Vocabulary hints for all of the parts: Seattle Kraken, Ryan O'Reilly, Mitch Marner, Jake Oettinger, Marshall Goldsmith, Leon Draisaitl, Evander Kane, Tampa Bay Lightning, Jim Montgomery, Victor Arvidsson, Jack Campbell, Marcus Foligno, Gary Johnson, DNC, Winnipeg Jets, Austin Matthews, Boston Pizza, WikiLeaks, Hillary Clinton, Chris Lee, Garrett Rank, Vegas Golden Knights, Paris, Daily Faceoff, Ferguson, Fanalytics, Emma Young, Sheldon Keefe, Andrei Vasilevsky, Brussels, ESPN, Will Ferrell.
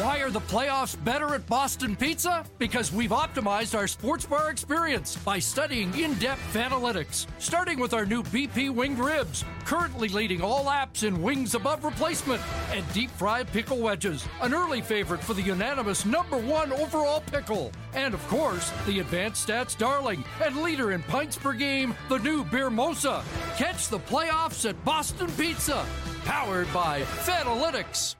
Why are the playoffs better at Boston Pizza? Because we've optimized our sports bar experience by studying in-depth analytics, starting with our new BP winged ribs, currently leading all apps in wings above replacement, and deep-fried pickle wedges, an early favorite for the unanimous #1 overall pickle. And, of course, the advanced stats darling and leader in pints per game, the new Beer Mosa. Catch the playoffs at Boston Pizza, powered by Fanalytics.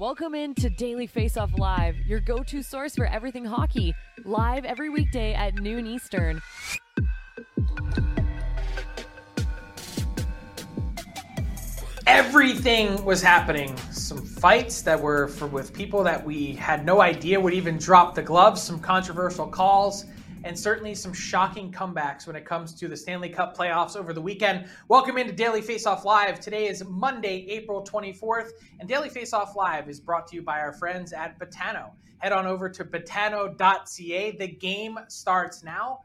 Welcome in to Daily Face-Off Live, your go-to source for everything hockey, live every weekday at noon Eastern. Everything was happening. Some fights that were with people that we had no idea would even drop the gloves, some controversial calls, and certainly some shocking comebacks when it comes to the Stanley Cup playoffs over the weekend. Welcome into Daily Face-Off Live. Today is Monday, April 24th, and Daily Face-Off Live is brought to you by our friends at Botano. Head on over to botano.ca. The game starts now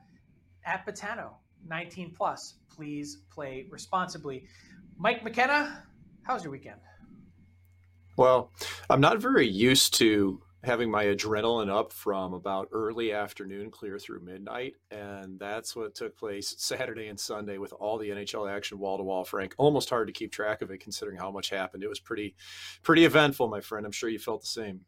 at Botano. 19 plus. Please play responsibly. Mike McKenna, how's your weekend? Well, I'm not very used to having my adrenaline up from about early afternoon clear through midnight. And that's what took place Saturday and Sunday with all the NHL action wall to wall, Frank. Almost hard to keep track of it considering how much happened. It was pretty eventful, my friend. I'm sure you felt the same.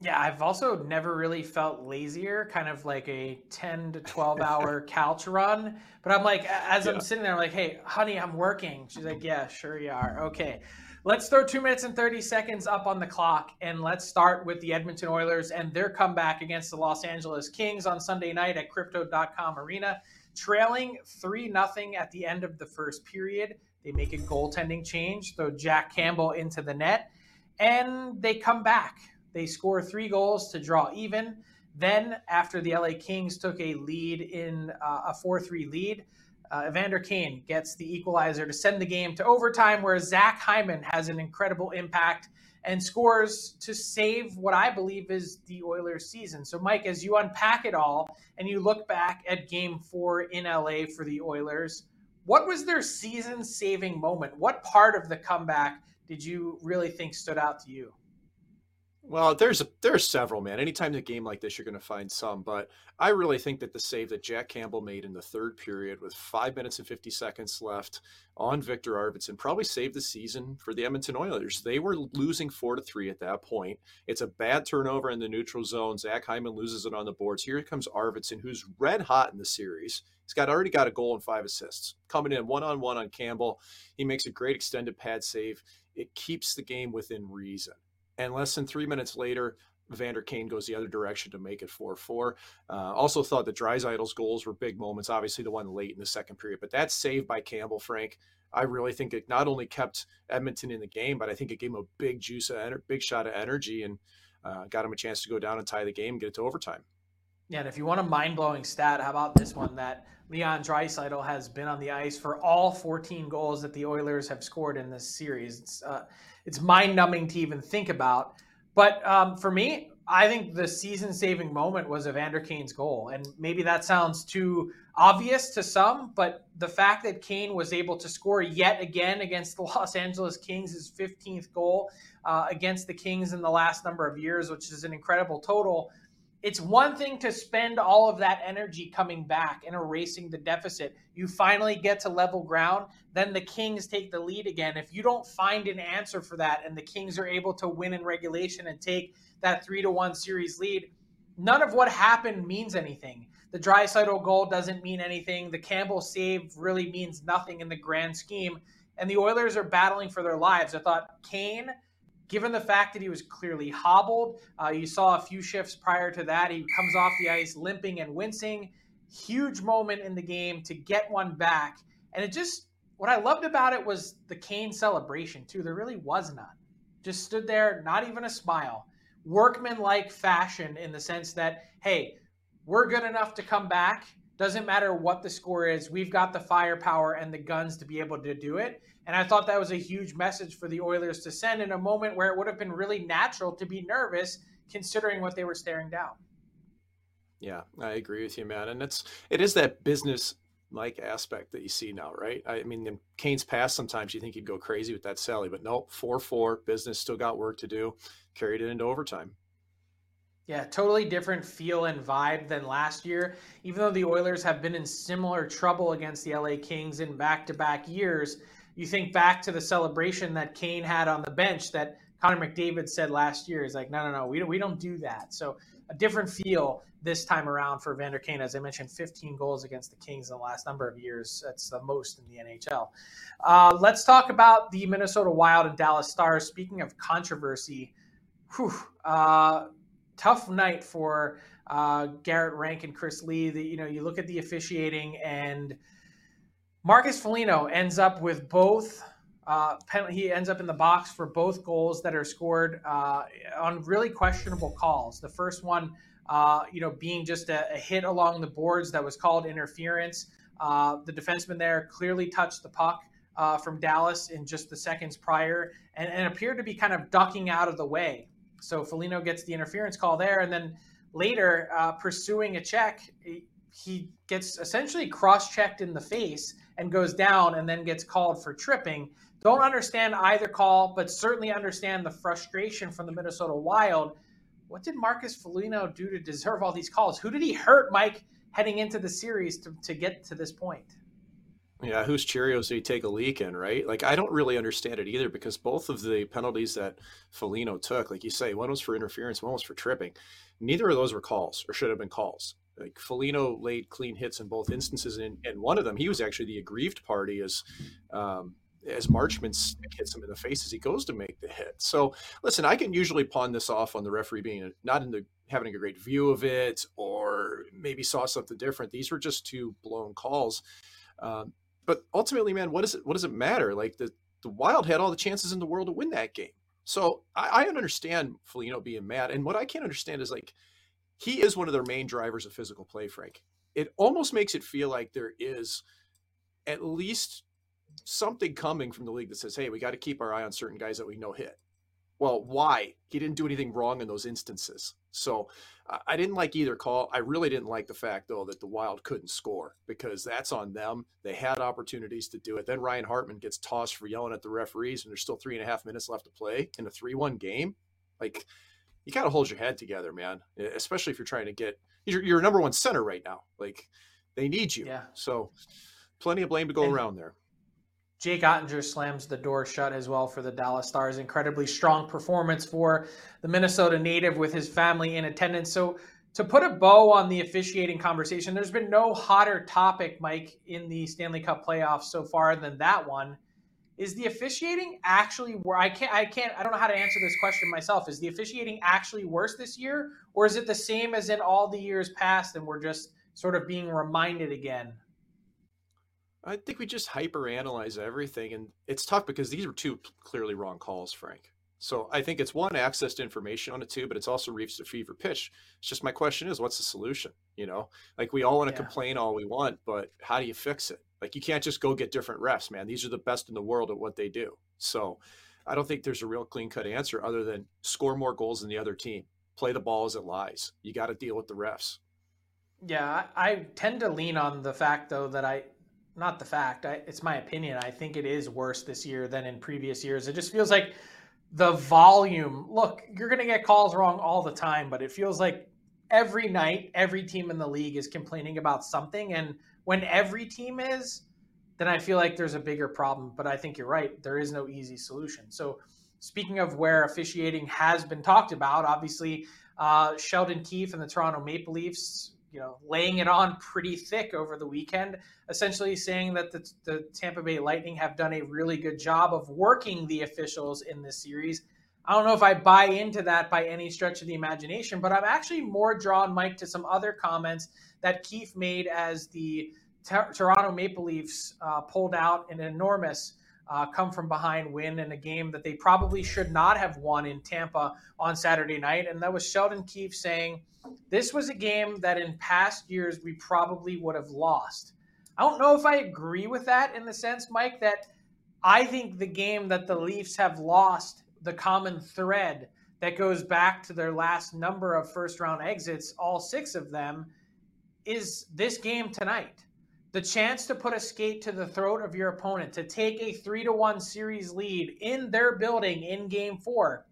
Yeah, I've also never really felt lazier, kind of like a 10 to 12 hour couch run. But I'm like, as I'm sitting there, I'm like, hey, honey, I'm working. She's like, yeah, sure you are. Okay. Let's throw 2 minutes and 30 seconds up on the clock, and let's start with the Edmonton Oilers and their comeback against the Los Angeles Kings on Sunday night at Crypto.com Arena. Trailing 3-0 at the end of the first period, they make a goaltending change, throw Jack Campbell into the net, and they come back. They score 3 goals to draw even. Then, after the LA Kings took a lead in a 4-3 lead, Evander Kane gets the equalizer to send the game to overtime, where Zach Hyman has an incredible impact and scores to save what I believe is the Oilers' season. So, Mike, as you unpack it all and you look back at Game 4 in LA for the Oilers, what was their season-saving moment? What part of the comeback did you really think stood out to you? Well, there's several, man. Anytime in a game like this, you're going to find some. But I really think that the save that Jack Campbell made in the third period with 5 minutes and 50 seconds left on Victor Arvidsson probably saved the season for the Edmonton Oilers. They were losing 4-3 at that point. It's a bad turnover in the neutral zone. Zach Hyman loses it on the boards. Here comes Arvidsson, who's red hot in the series. He's already got a goal and 5 assists. Coming in one-on-one on Campbell, he makes a great extended pad save. It keeps the game within reason. And less than 3 minutes later, Evander Kane goes the other direction to make it 4-4. Also thought that Dreisaitl's goals were big moments, obviously the one late in the second period. But that save by Campbell, Frank, I really think it not only kept Edmonton in the game, but I think it gave him a big juice, a big shot of energy, and got him a chance to go down and tie the game and get it to overtime. Yeah, and if you want a mind-blowing stat, how about this one, that Leon Draisaitl has been on the ice for all 14 goals that the Oilers have scored in this series. It's mind-numbing to even think about. But for me, I think the season-saving moment was Evander Kane's goal. And maybe that sounds too obvious to some, but the fact that Kane was able to score yet again against the Los Angeles Kings, his 15th goal against the Kings in the last number of years, which is an incredible total. It's one thing to spend all of that energy coming back and erasing the deficit. You finally get to level ground, then the Kings take the lead again. If you don't find an answer for that and the Kings are able to win in regulation and take that 3-1 series lead, none of what happened means anything. The Draisaitl goal doesn't mean anything. The Campbell save really means nothing in the grand scheme. And the Oilers are battling for their lives. I thought Kane, given the fact that he was clearly hobbled, you saw a few shifts prior to that. He comes off the ice limping and wincing. Huge moment in the game to get one back. And it just, what I loved about it was the Kane celebration, too. There really was none. Just stood there, not even a smile. Workman-like fashion in the sense that, hey, we're good enough to come back. Doesn't matter what the score is. We've got the firepower and the guns to be able to do it. And I thought that was a huge message for the Oilers to send in a moment where it would have been really natural to be nervous considering what they were staring down. Yeah, I agree with you, man. And it is that business-like aspect that you see now, right? I mean, in Kane's past, sometimes you think he'd go crazy with that sally, but nope, 4-4, business, still got work to do, carried it into overtime. Yeah, totally different feel and vibe than last year. Even though the Oilers have been in similar trouble against the LA Kings in back-to-back years, you think back to the celebration that Kane had on the bench that Connor McDavid said last year. He's like, no, we don't do that. So a different feel this time around for Evander Kane. As I mentioned, 15 goals against the Kings in the last number of years. That's the most in the NHL. Let's talk about the Minnesota Wild and Dallas Stars. Speaking of controversy, tough night for Garrett Rank and Chris Lee. You look at the officiating, and Marcus Foligno ends up with both penalty. He ends up in the box for both goals that are scored on really questionable calls. The first one, being just a hit along the boards that was called interference. The defenseman there clearly touched the puck from Dallas in just the seconds prior, and appeared to be kind of ducking out of the way. So Foligno gets the interference call there, and then later, pursuing a check, he gets essentially cross-checked in the face and goes down and then gets called for tripping. Don't understand either call, but certainly understand the frustration from the Minnesota Wild. What did Marcus Foligno do to deserve all these calls? Who did he hurt, Mike, heading into the series to get to this point? Yeah, whose Cheerios did he take a leak in, right? Like, I don't really understand it either, because both of the penalties that Foligno took, like you say, one was for interference, one was for tripping. Neither of those were calls or should have been calls. Like, Foligno laid clean hits in both instances, and in one of them, he was actually the aggrieved party as Marchman's hits him in the face as he goes to make the hit. So, listen, I can usually pawn this off on the referee being not into having a great view of it, or maybe saw something different. These were just two blown calls. But ultimately, man, what does it matter? Like, the Wild had all the chances in the world to win that game. So I understand Foligno being mad. And what I can't understand is, like, he is one of their main drivers of physical play, Frank. It almost makes it feel like there is at least something coming from the league that says, hey, we got to keep our eye on certain guys that we know hit. Well, why? He didn't do anything wrong in those instances. So I didn't like either call. I really didn't like the fact, though, that the Wild couldn't score, because that's on them. They had opportunities to do it. Then Ryan Hartman gets tossed for yelling at the referees, and there's still 3.5 minutes left to play in a 3-1 game. Like, you got to hold your head together, man, especially if you're trying to get your number one center right now. Like, they need you. Yeah. So plenty of blame to go around there. Jake Ottinger slams the door shut as well for the Dallas Stars. Incredibly strong performance for the Minnesota native with his family in attendance. So to put a bow on the officiating conversation, there's been no hotter topic, Mike, in the Stanley Cup playoffs so far than that one. Is the officiating actually where I don't know how to answer this question myself. Is the officiating actually worse this year, or is it the same as in all the years past and we're just sort of being reminded again? I think we just hyperanalyze everything, and it's tough because these were two clearly wrong calls, Frank. So I think it's one, access to information on it too, but it's also reached a fever pitch. It's just, my question is, what's the solution? You know, like, we all want to complain all we want, but how do you fix it? Like, you can't just go get different refs, man. These are the best in the world at what they do. So I don't think there's a real clean cut answer other than score more goals than the other team. Play the ball as it lies. You got to deal with the refs. Yeah. I tend to lean on the fact though that it's my opinion. I think it is worse this year than in previous years. It just feels like the volume, look, you're going to get calls wrong all the time, but it feels like every night, every team in the league is complaining about something. And when every team is, then I feel like there's a bigger problem. But I think you're right. There is no easy solution. So speaking of where officiating has been talked about, obviously Sheldon Keefe and the Toronto Maple Leafs, you know, laying it on pretty thick over the weekend, essentially saying that the Tampa Bay Lightning have done a really good job of working the officials in this series. I don't know if I buy into that by any stretch of the imagination, but I'm actually more drawn, Mike, to some other comments that Keefe made as the Toronto Maple Leafs pulled out an enormous come-from-behind win in a game that they probably should not have won in Tampa on Saturday night. And that was Sheldon Keefe saying, this was a game that in past years we probably would have lost. I don't know if I agree with that in the sense, Mike, that I think the game that the Leafs have lost, the common thread that goes back to their last number of first-round exits, all six of them, is this game tonight. The chance to put a skate to the throat of your opponent, to take a 3-1 series lead in their building in Game 4,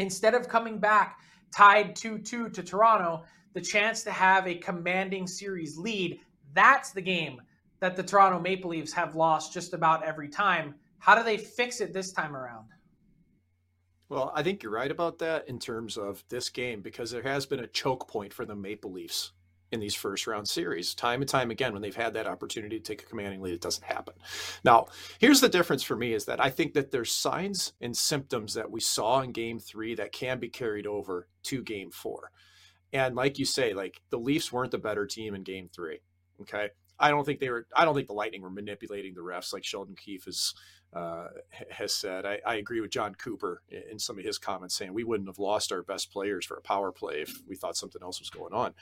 instead of coming back tied 2-2 to Toronto, the chance to have a commanding series lead, that's the game that the Toronto Maple Leafs have lost just about every time. How do they fix it this time around? Well, I think you're right about that in terms of this game, because there has been a choke point for the Maple Leafs in these first round series, time and time again, when they've had that opportunity to take a commanding lead, it doesn't happen. Now, here's the difference for me, is that I think that there's signs and symptoms that we saw in Game 3 that can be carried over to Game 4. And like you say, like, the Leafs weren't the better team in Game 3. Okay. I don't think the Lightning were manipulating the refs like Sheldon Keefe has said. I agree with John Cooper in some of his comments saying we wouldn't have lost our best players for a power play if we thought something else was going on.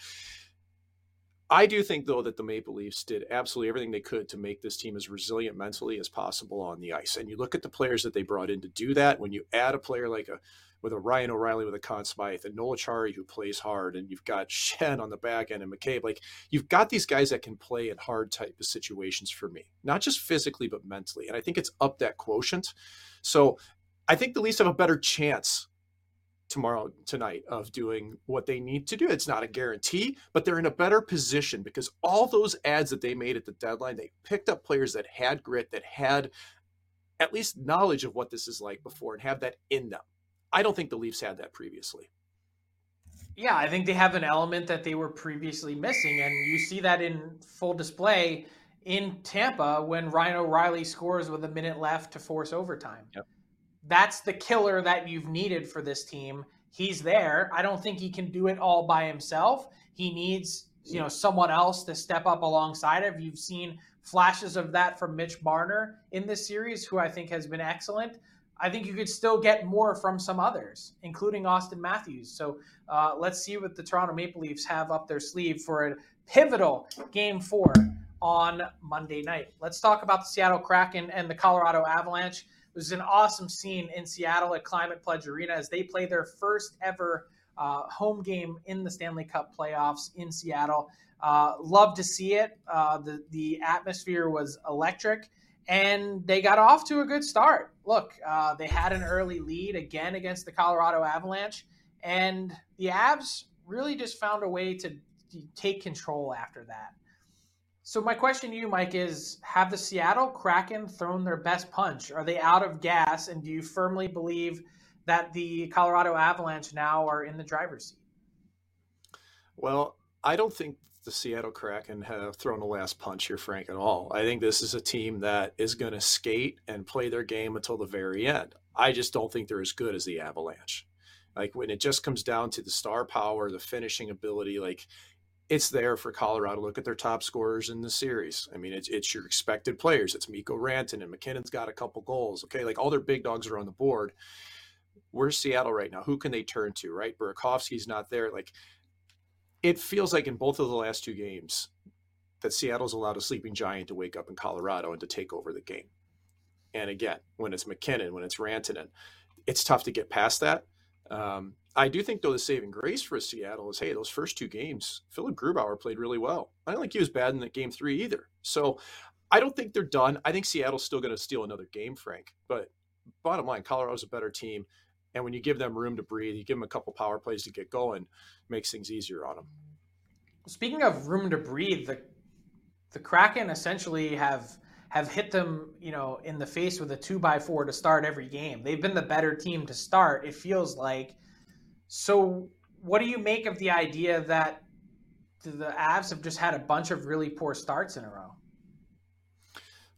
I do think, though, that the Maple Leafs did absolutely everything they could to make this team as resilient mentally as possible on the ice. And you look at the players that they brought in to do that. When you add a player with a Ryan O'Reilly, with a Conn Smythe, and Nolachari, who plays hard, and you've got Shen on the back end and McCabe, like, you've got these guys that can play in hard type of situations for me, not just physically, but mentally. And I think it's up that quotient. So I think the Leafs have a better chance tonight of doing what they need to do. It's not a guarantee, but they're in a better position because all those adds that they made at the deadline, they picked up players that had grit, that had at least knowledge of what this is like before and have that in them. I don't think the Leafs had that previously. Yeah, I think they have an element that they were previously missing, and you see that in full display in Tampa when Ryan O'Reilly scores with a minute left to force overtime. Yep. That's the killer that you've needed for this team. He's there. I don't think he can do it all by himself. He needs, someone else to step up alongside of. You've seen flashes of that from Mitch Marner in this series, who I think has been excellent. I think you could still get more from some others, including Austin Matthews. So let's see what the Toronto Maple Leafs have up their sleeve for a pivotal Game 4 on Monday night. Let's talk about the Seattle Kraken and the Colorado Avalanche. It was an awesome scene in Seattle at Climate Pledge Arena as they play their first ever home game in the Stanley Cup playoffs in Seattle. Love to see it. The atmosphere was electric, and they got off to a good start. Look, they had an early lead again against the Colorado Avalanche, And the Avs really just found a way to take control after that. So my question to you, Mike, is have the Seattle Kraken thrown their best punch? Are they out of gas? And do you firmly believe that the Colorado Avalanche now are in the driver's seat? Well, I don't think the Seattle Kraken have thrown the last punch here, Frank, at all. I think this is a team that is going to skate and play their game until the very end. I just don't think they're as good as the Avalanche. Like, when it just comes down to the star power, the finishing ability, like, it's there for Colorado. Look at their top scorers in the series. I mean, it's your expected players. It's Mikko Rantanen, and McKinnon's got a couple goals. Okay, like, all their big dogs are on the board. Where's Seattle right now? Who can they turn to, right? Burakovsky's not there. Like, it feels like in both of the last two games that Seattle's allowed a sleeping giant to wake up in Colorado and to take over the game. And again, when it's McKinnon, when it's Rantanen, it's tough to get past that. I do think, though, the saving grace for Seattle is, hey, those first two games, Philip Grubauer played really well. I don't think he was bad in that game three either. So I don't think they're done. I think Seattle's still going to steal another game, Frank. But bottom line, Colorado's a better team. And when you give them room to breathe, you give them a couple power plays to get going, makes things easier on them. Speaking of room to breathe, the Kraken essentially have hit them, you know, in the face with a 2x4 to start every game. They've been the better team to start, it feels like. So what do you make of the idea that the Avs have just had a bunch of really poor starts in a row?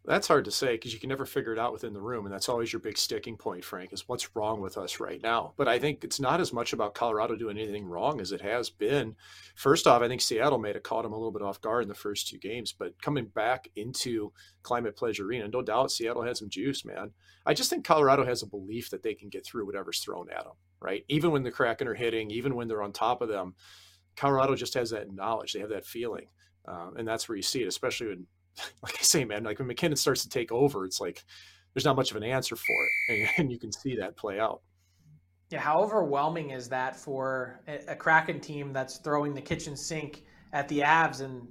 That's hard to say, because you can never figure it out within the room. And that's always your big sticking point, Frank, is what's wrong with us right now. But I think it's not as much about Colorado doing anything wrong as it has been. First off, I think Seattle may have caught them a little bit off guard in the first two games. But coming back into Climate Pledge Arena, no doubt Seattle had some juice, man. I just think Colorado has a belief that they can get through whatever's thrown at them, right? Even when the Kraken are hitting, even when they're on top of them, Colorado just has that knowledge. They have that feeling. And that's where you see it, especially when, like I say, man, like when McKinnon starts to take over, it's like there's not much of an answer for it. And you can see that play out. Yeah, how overwhelming is that for a Kraken team that's throwing the kitchen sink at the Avs and,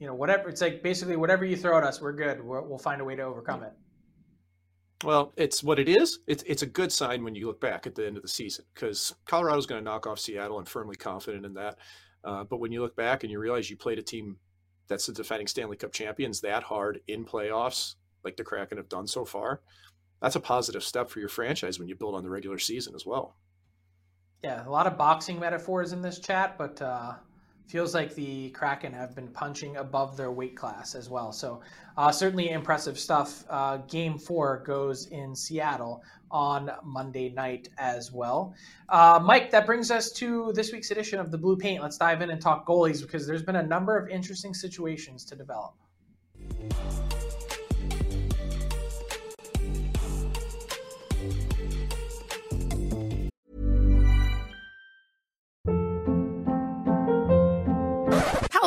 you know, whatever. It's like basically whatever you throw at us, we're good. We'll find a way to overcome it. Well, it's what it is. It's a good sign when you look back at the end of the season, because Colorado's going to knock off Seattle. I'm firmly confident in that. But when you look back and you realize you played a team that's the defending Stanley Cup champions that hard in playoffs, like the Kraken have done so far, that's a positive step for your franchise when you build on the regular season as well. Yeah, a lot of boxing metaphors in this chat, but feels like the Kraken have been punching above their weight class as well. So certainly impressive stuff. Game 4 goes in Seattle on Monday night as well. Mike, that brings us to this week's edition of The Blue Paint. Let's dive in and talk goalies, because there's been a number of interesting situations to develop.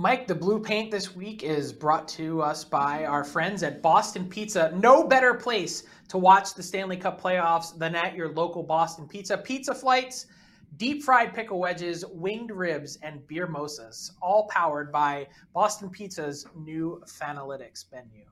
Mike, the blue paint this week is brought to us by our friends at Boston Pizza. No better place to watch the Stanley Cup playoffs than at your local Boston Pizza. Pizza flights, deep fried pickle wedges, winged ribs, and beer mosas, all powered by Boston Pizza's new Fanalytics menu.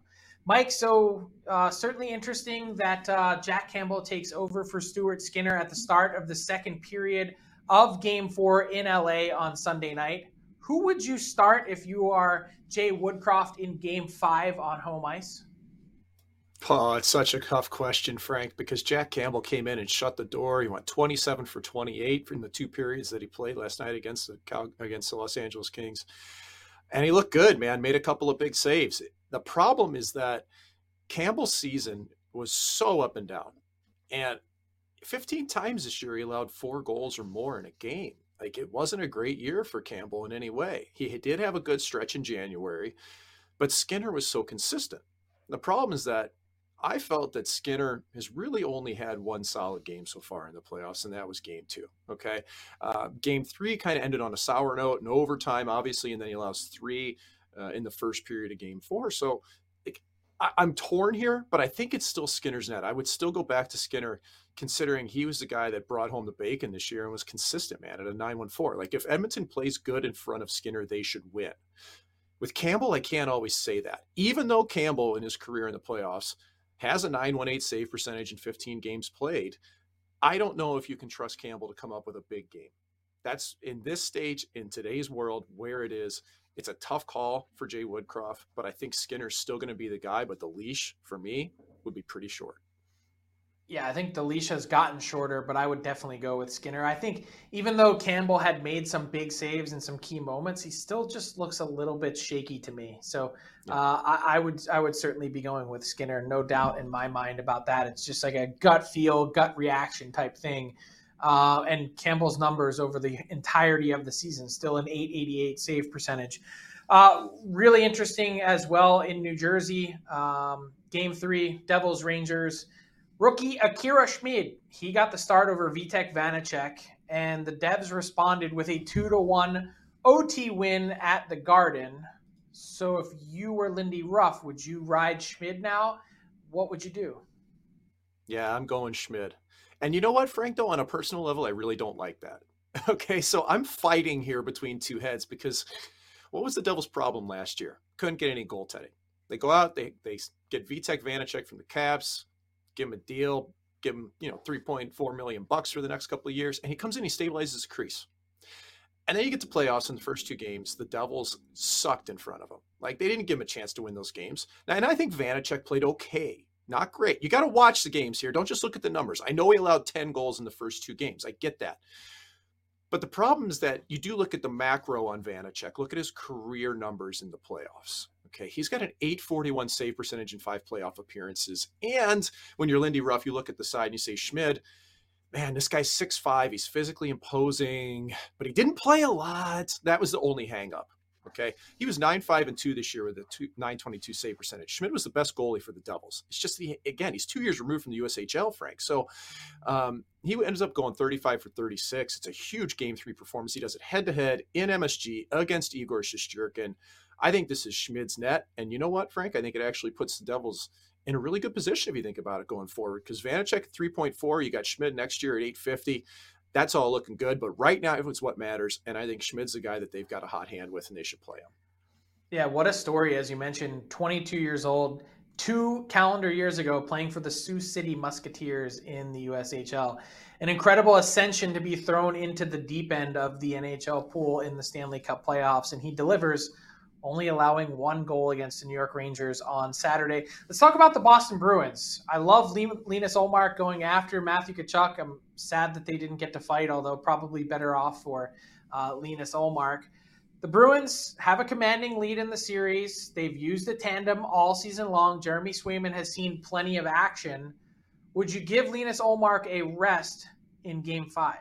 Mike, so certainly interesting that Jack Campbell takes over for Stuart Skinner at the start of the second period of Game 4 in LA on Sunday night. Who would you start if you are Jay Woodcroft in Game 5 on home ice? Oh, it's such a tough question, Frank, because Jack Campbell came in and shut the door. He went 27 for 28 from the two periods that he played last night against the Los Angeles Kings. And he looked good, man, made a couple of big saves. The problem is that Campbell's season was so up and down. And 15 times this year, he allowed 4 goals or more in a game. Like, it wasn't a great year for Campbell in any way. He did have a good stretch in January, but Skinner was so consistent. The problem is that I felt that Skinner has really only had one solid game so far in the playoffs, and that was Game 2. Okay. Game 3 kind of ended on a sour note in overtime, obviously, and then he allows 3 in the first period of Game 4. So I'm torn here, but I think it's still Skinner's net. I would still go back to Skinner, considering he was the guy that brought home the bacon this year and was consistent, man, at a 9-1-4. Like, if Edmonton plays good in front of Skinner, they should win. With Campbell, I can't always say that. Even though Campbell in his career in the playoffs has a 918 save percentage in 15 games played, I don't know if you can trust Campbell to come up with a big game. That's, in this stage, in today's world, where it is, it's a tough call for Jay Woodcroft, but I think Skinner's still going to be the guy, but the leash, for me, would be pretty short. Yeah, I think the leash has gotten shorter, but I would definitely go with Skinner. I think even though Campbell had made some big saves in some key moments, he still just looks a little bit shaky to me. So I would certainly be going with Skinner. No doubt in my mind about that. It's just like a gut feel, gut reaction type thing. And Campbell's numbers over the entirety of the season, still an 888 save percentage. Really interesting as well in New Jersey. Game 3, Devils Rangers. Rookie Akira Schmid, he got the start over Vitek Vanacek, and the Devs responded with a 2-1 OT win at the Garden. So if you were Lindy Ruff, would you ride Schmid now? What would you do? Yeah, I'm going Schmid. And you know what, Frank, though, on a personal level, I really don't like that. Okay, so I'm fighting here between two heads because what was the Devils' problem last year? Couldn't get any goaltending. They go out, they get Vitek Vanacek from the Caps, give him a deal, give him, $3.4 million for the next couple of years. And he comes in, he stabilizes his crease. And then you get to playoffs in the first 2 games, the Devils sucked in front of him. Like, they didn't give him a chance to win those games. And I think Vanacek played okay. Not great. You got to watch the games here. Don't just look at the numbers. I know he allowed 10 goals in the first 2 games. I get that. But the problem is that you do look at the macro on Vanacek. Look at his career numbers in the playoffs. Okay, he's got an 841 save percentage in 5 playoff appearances. And when you're Lindy Ruff, you look at the side and you say, Schmid, man, this guy's 6'5". He's physically imposing, but he didn't play a lot. That was the only hang up. Okay, he was 9-5-2 this year with a 922 save percentage. Schmid was the best goalie for the Devils. It's just, he's 2 years removed from the USHL, Frank. So he ends up going 35 for 36. It's a huge Game 3 performance. He does it head-to-head in MSG against Igor Shesterkin. I think this is Schmid's net. And you know what, Frank? I think it actually puts the Devils in a really good position if you think about it going forward, because Vanacek at 3.4, you got Schmid next year at 850. That's all looking good, but right now it's what matters, and I think Schmid's the guy that they've got a hot hand with, and they should play him. Yeah, what a story, as you mentioned, 22 years old, 2 calendar years ago, playing for the Sioux City Musketeers in the USHL. An incredible ascension to be thrown into the deep end of the NHL pool in the Stanley Cup playoffs, and he delivers, only allowing 1 goal against the New York Rangers on Saturday. Let's talk about the Boston Bruins. I love Linus Ullmark going after Matthew Tkachuk. I'm sad that they didn't get to fight, although probably better off for Linus Ullmark. The Bruins have a commanding lead in the series. They've used the tandem all season long. Jeremy Swayman has seen plenty of action. Would you give Linus Ullmark a rest in Game 5?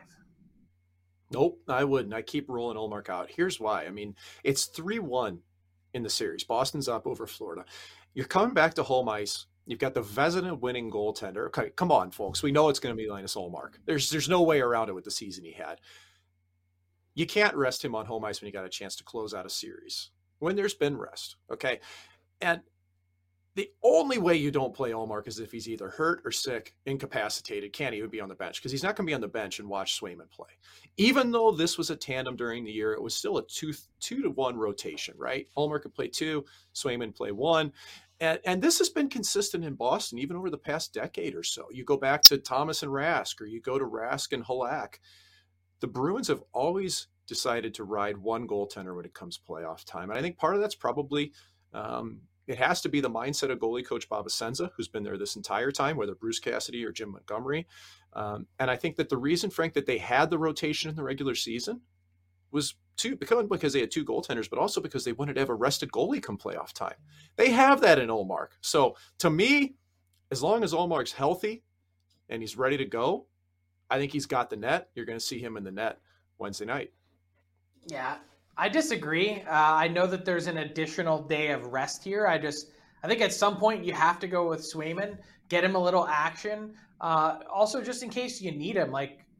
Nope, I wouldn't. I keep rolling Ullmark out. Here's why. I mean, it's 3-1 in the series. Boston's up over Florida. You're coming back to home ice. You've got the Vezina winning goaltender. Okay, come on, folks. We know it's going to be Linus Ullmark. There's no way around it with the season he had. You can't rest him on home ice when you got a chance to close out a series. when there's been rest. Okay. And the only way you don't play Ullmark is if he's either hurt or sick, incapacitated, can't even be on the bench, because he's not going to be on the bench and watch Swayman play. Even though this was a tandem during the year, it was still a 2-to-1 rotation, right? Ullmark could play 2, Swayman play 1. And this has been consistent in Boston even over the past decade or so. You go back to Thomas and Rask, or you go to Rask and Halak. The Bruins have always decided to ride one goaltender when it comes playoff time. And I think part of that's probably it has to be the mindset of goalie coach Bob Essenza, who's been there this entire time, whether Bruce Cassidy or Jim Montgomery. And I think that the reason, Frank, that they had the rotation in the regular season was because they had 2 goaltenders, but also because they wanted to have a rested goalie come playoff time. They have that in Ullmark. So to me, as long as Ullmark's healthy and he's ready to go, I think he's got the net. You're going to see him in the net Wednesday night. Yeah, I disagree. I know that there's an additional day of rest here. I think at some point you have to go with Swayman, get him a little action. Also, just in case you need him,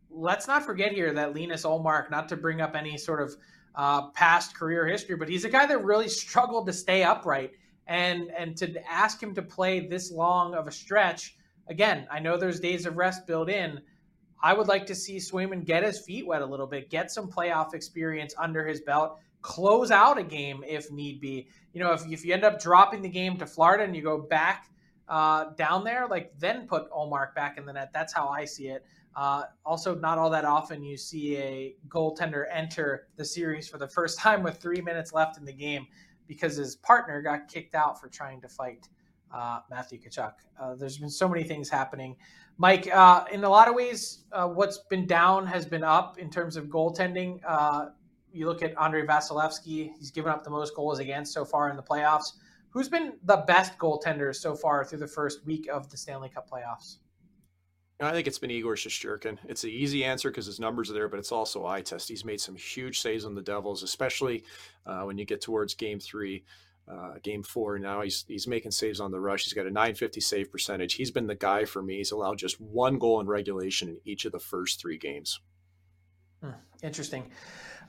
let's not forget here that Linus Ullmark, not to bring up any sort of past career history, but he's a guy that really struggled to stay upright, and to ask him to play this long of a stretch. Again, I know there's days of rest built in. I would like to see Swayman get his feet wet a little bit, get some playoff experience under his belt, close out a game if need be. You know, if you end up dropping the game to Florida and you go back down there, then put Ullmark back in the net. That's how I see it. Also, not all that often you see a goaltender enter the series for the first time with 3 minutes left in the game because his partner got kicked out for trying to fight Matthew Tkachuk. There's been so many things happening. Mike, in a lot of ways, what's been down has been up in terms of goaltending. You look at Andrei Vasilevsky, he's given up the most goals against so far in the playoffs. Who's been the best goaltender so far through the first week of the Stanley Cup playoffs? I think it's been Igor Shesterkin. It's an easy answer because his numbers are there, but it's also eye test. He's made some huge saves on the Devils, especially when you get towards Game 3. Game 4 now, he's making saves on the rush. He's got a .950 save percentage. He's been the guy for me. He's allowed just 1 goal in regulation in each of the first 3 games. Interesting.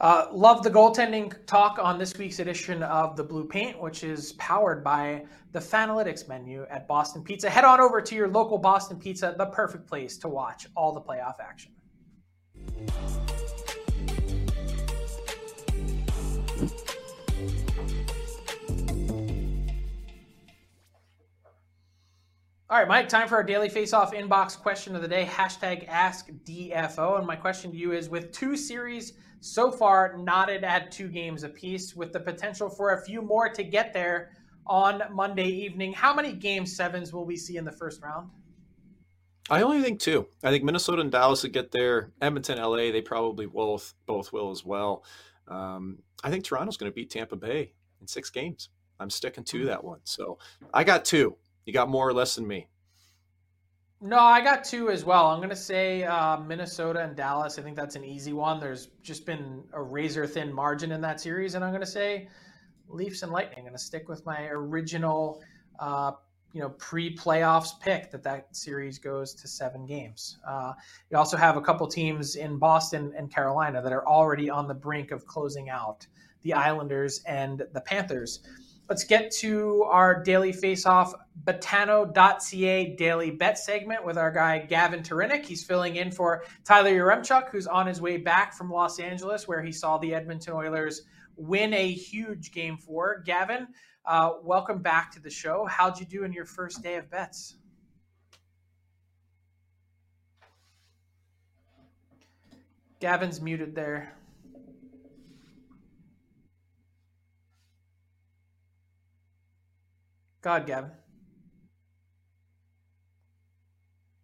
Love the goaltending talk on this week's edition of The Blue Paint, which is powered by the Fanalytics menu at Boston Pizza. Head on over to your local Boston Pizza, the perfect place to watch all the playoff action. All right, Mike, time for our Daily Face-Off Inbox question of the day, #AskDFO. And my question to you is, with 2 series so far knotted at 2 games apiece, with the potential for a few more to get there on Monday evening, how many Game 7s will we see in the first round? I only think 2. I think Minnesota and Dallas will get there. Edmonton, LA, they probably both will as well. I think Toronto's going to beat Tampa Bay in 6 games. I'm sticking to that one. So I got 2. You got more or less than me? No, I got 2 as well. I'm going to say Minnesota and Dallas. I think that's an easy one. There's just been a razor-thin margin in that series, and I'm going to say Leafs and Lightning. I'm going to stick with my original pre-playoffs pick that series goes to 7 games. You also have a couple teams in Boston and Carolina that are already on the brink of closing out, the Islanders and the Panthers. Let's get to our Daily Face-Off Botano.ca Daily Bet segment with our guy Gavin Terinick. He's filling in for Tyler Yaremchuk, who's on his way back from Los Angeles, where he saw the Edmonton Oilers win a huge Game 4. Gavin, welcome back to the show. How'd you do in your first day of bets? Gavin's muted there. God, Gavin.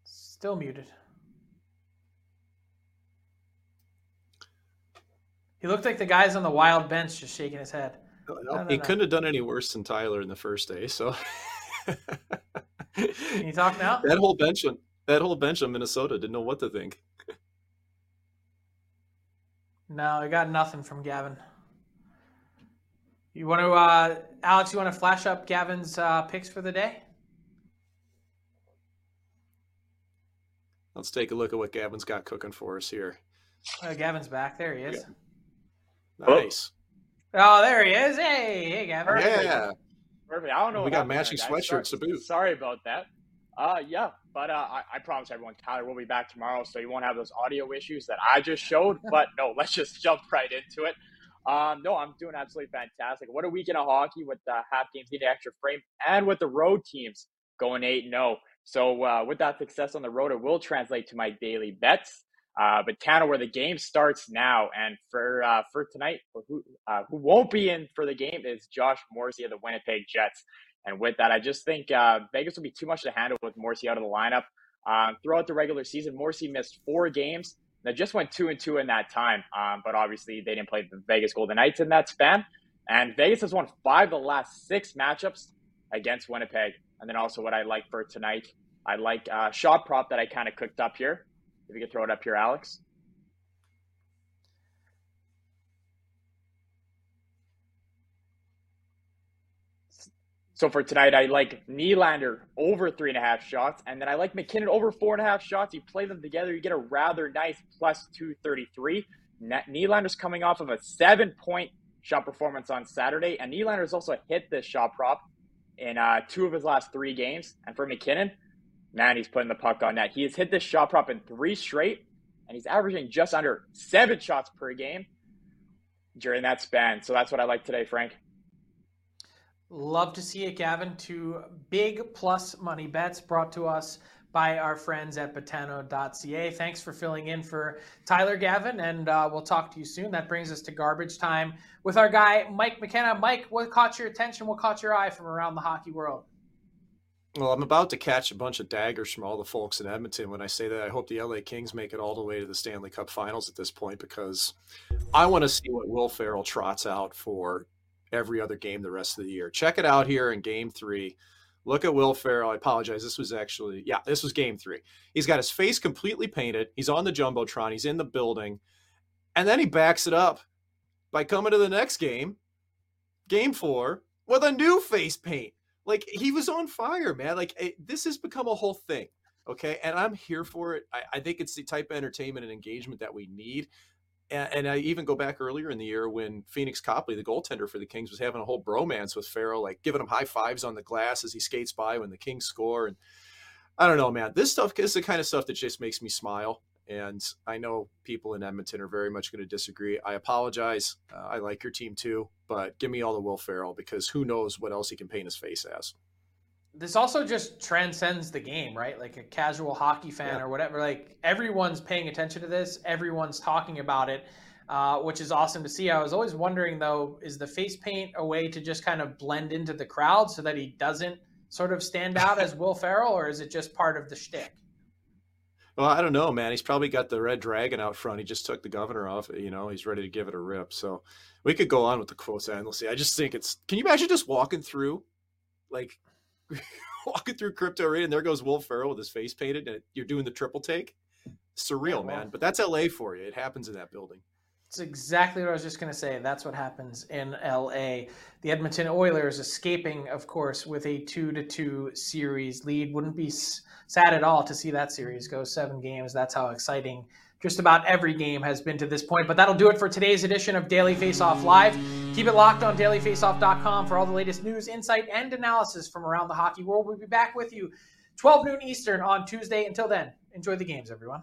Still muted. He looked like the guys on the Wild bench just shaking his head. No. Couldn't have done any worse than Tyler in the first day, so. Can you talk now? That whole bench on Minnesota didn't know what to think. No, I got nothing from Gavin. You want to, Alex, you want to flash up Gavin's picks for the day? Let's take a look at what Gavin's got cooking for us here. Gavin's back. There he is. Hello? Nice. Oh, there he is. Hey, Gavin. Yeah. Perfect. I don't know. We got matching sweatshirts to boot. Sorry about that. Yeah, but I promise everyone, Tyler will be back tomorrow, so you won't have those audio issues that I just showed. But no, let's just jump right into it. No, I'm doing absolutely fantastic. What a weekend of hockey with the half games getting extra frame and with the road teams going 8-0. So with that success on the road, it will translate to my daily bets. But Tanner, where the game starts now, and for tonight, who won't be in for the game is Josh Morrissey of the Winnipeg Jets. And with that, I just think Vegas will be too much to handle with Morrissey out of the lineup. Throughout the regular season, Morrissey missed 4 games. They just went 2-2 in that time, but obviously they didn't play the Vegas Golden Knights in that span. And Vegas has won 5 of the last 6 matchups against Winnipeg. And then also what I like for tonight, I like a shot prop that I kind of cooked up here. If you could throw it up here, Alex. So for tonight, I like Nylander over 3.5 shots, and then I like MacKinnon over 4.5 shots. You play them together, you get a rather nice plus 233. Nylander's coming off of a 7-point shot performance on Saturday, and Nylander's also hit this shot prop in 2 of his last 3 games. And for MacKinnon, man, he's putting the puck on net. He has hit this shot prop in 3 straight, and he's averaging just under 7 shots per game during that span. So that's what I like today, Frank. Love to see it, Gavin. 2 big plus money bets brought to us by our friends at Botano.ca. Thanks for filling in for Tyler, Gavin, and we'll talk to you soon. That brings us to garbage time with our guy, Mike McKenna. Mike, what caught your attention? What caught your eye from around the hockey world? Well, I'm about to catch a bunch of daggers from all the folks in Edmonton when I say that I hope the LA Kings make it all the way to the Stanley Cup Finals at this point, because I want to see what Will Ferrell trots out for every other game the rest of the year. Check it out here in Game 3. Look at Will Ferrell. I apologize. This was Game 3. He's got his face completely painted. He's on the Jumbotron. He's in the building. And then he backs it up by coming to the next game, Game 4, with a new face paint. Like, he was on fire, man. Like, this has become a whole thing, okay? And I'm here for it. I think it's the type of entertainment and engagement that we need. And I even go back earlier in the year when Phoenix Copley, the goaltender for the Kings, was having a whole bromance with Ferrell, like giving him high fives on the glass as he skates by when the Kings score. And I don't know, man. This stuff is the kind of stuff that just makes me smile. And I know people in Edmonton are very much going to disagree. I apologize. I like your team too, but give me all the Will Ferrell, because who knows what else he can paint his face as. This also just transcends the game, right? Like a casual hockey fan or whatever, like everyone's paying attention to this. Everyone's talking about it, which is awesome to see. I was always wondering though, is the face paint a way to just kind of blend into the crowd so that he doesn't sort of stand out as Will Ferrell, or is it just part of the shtick? Well, I don't know, man. He's probably got the red dragon out front. He just took the governor off. You know, he's ready to give it a rip. So we could go on with the quotes endlessly. I just think it's, can you imagine just walking through Crypto Arena and there goes Will Ferrell with his face painted and you're doing the triple take? Surreal, man. But that's LA for you. It happens in that building. That's exactly what I was just going to say. That's what happens in LA. The Edmonton Oilers escaping, of course, with a 2-2 series lead. Wouldn't be sad at all to see that series go 7 games. That's how exciting just about every game has been to this point. But that'll do it for today's edition of Daily Face-Off Live. Keep it locked on dailyfaceoff.com for all the latest news, insight, and analysis from around the hockey world. We'll be back with you 12 noon Eastern on Tuesday. Until then, enjoy the games, everyone.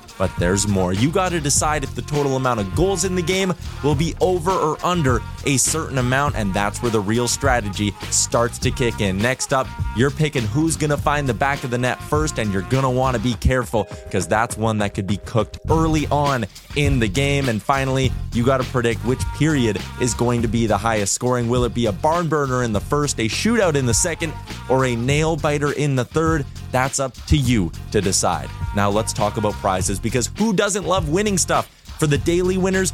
But there's more. You got to decide if the total amount of goals in the game will be over or under a certain amount, and that's where the real strategy starts to kick in. Next up, you're picking who's going to find the back of the net first, and you're going to want to be careful because that's one that could be cooked early on in the game. And finally, you got to predict which period is going to be the highest scoring. Will it be a barn burner in the first, a shootout in the second, or a nail biter in the third? That's up to you to decide. Now let's talk about prizes, because who doesn't love winning stuff? For the daily winners,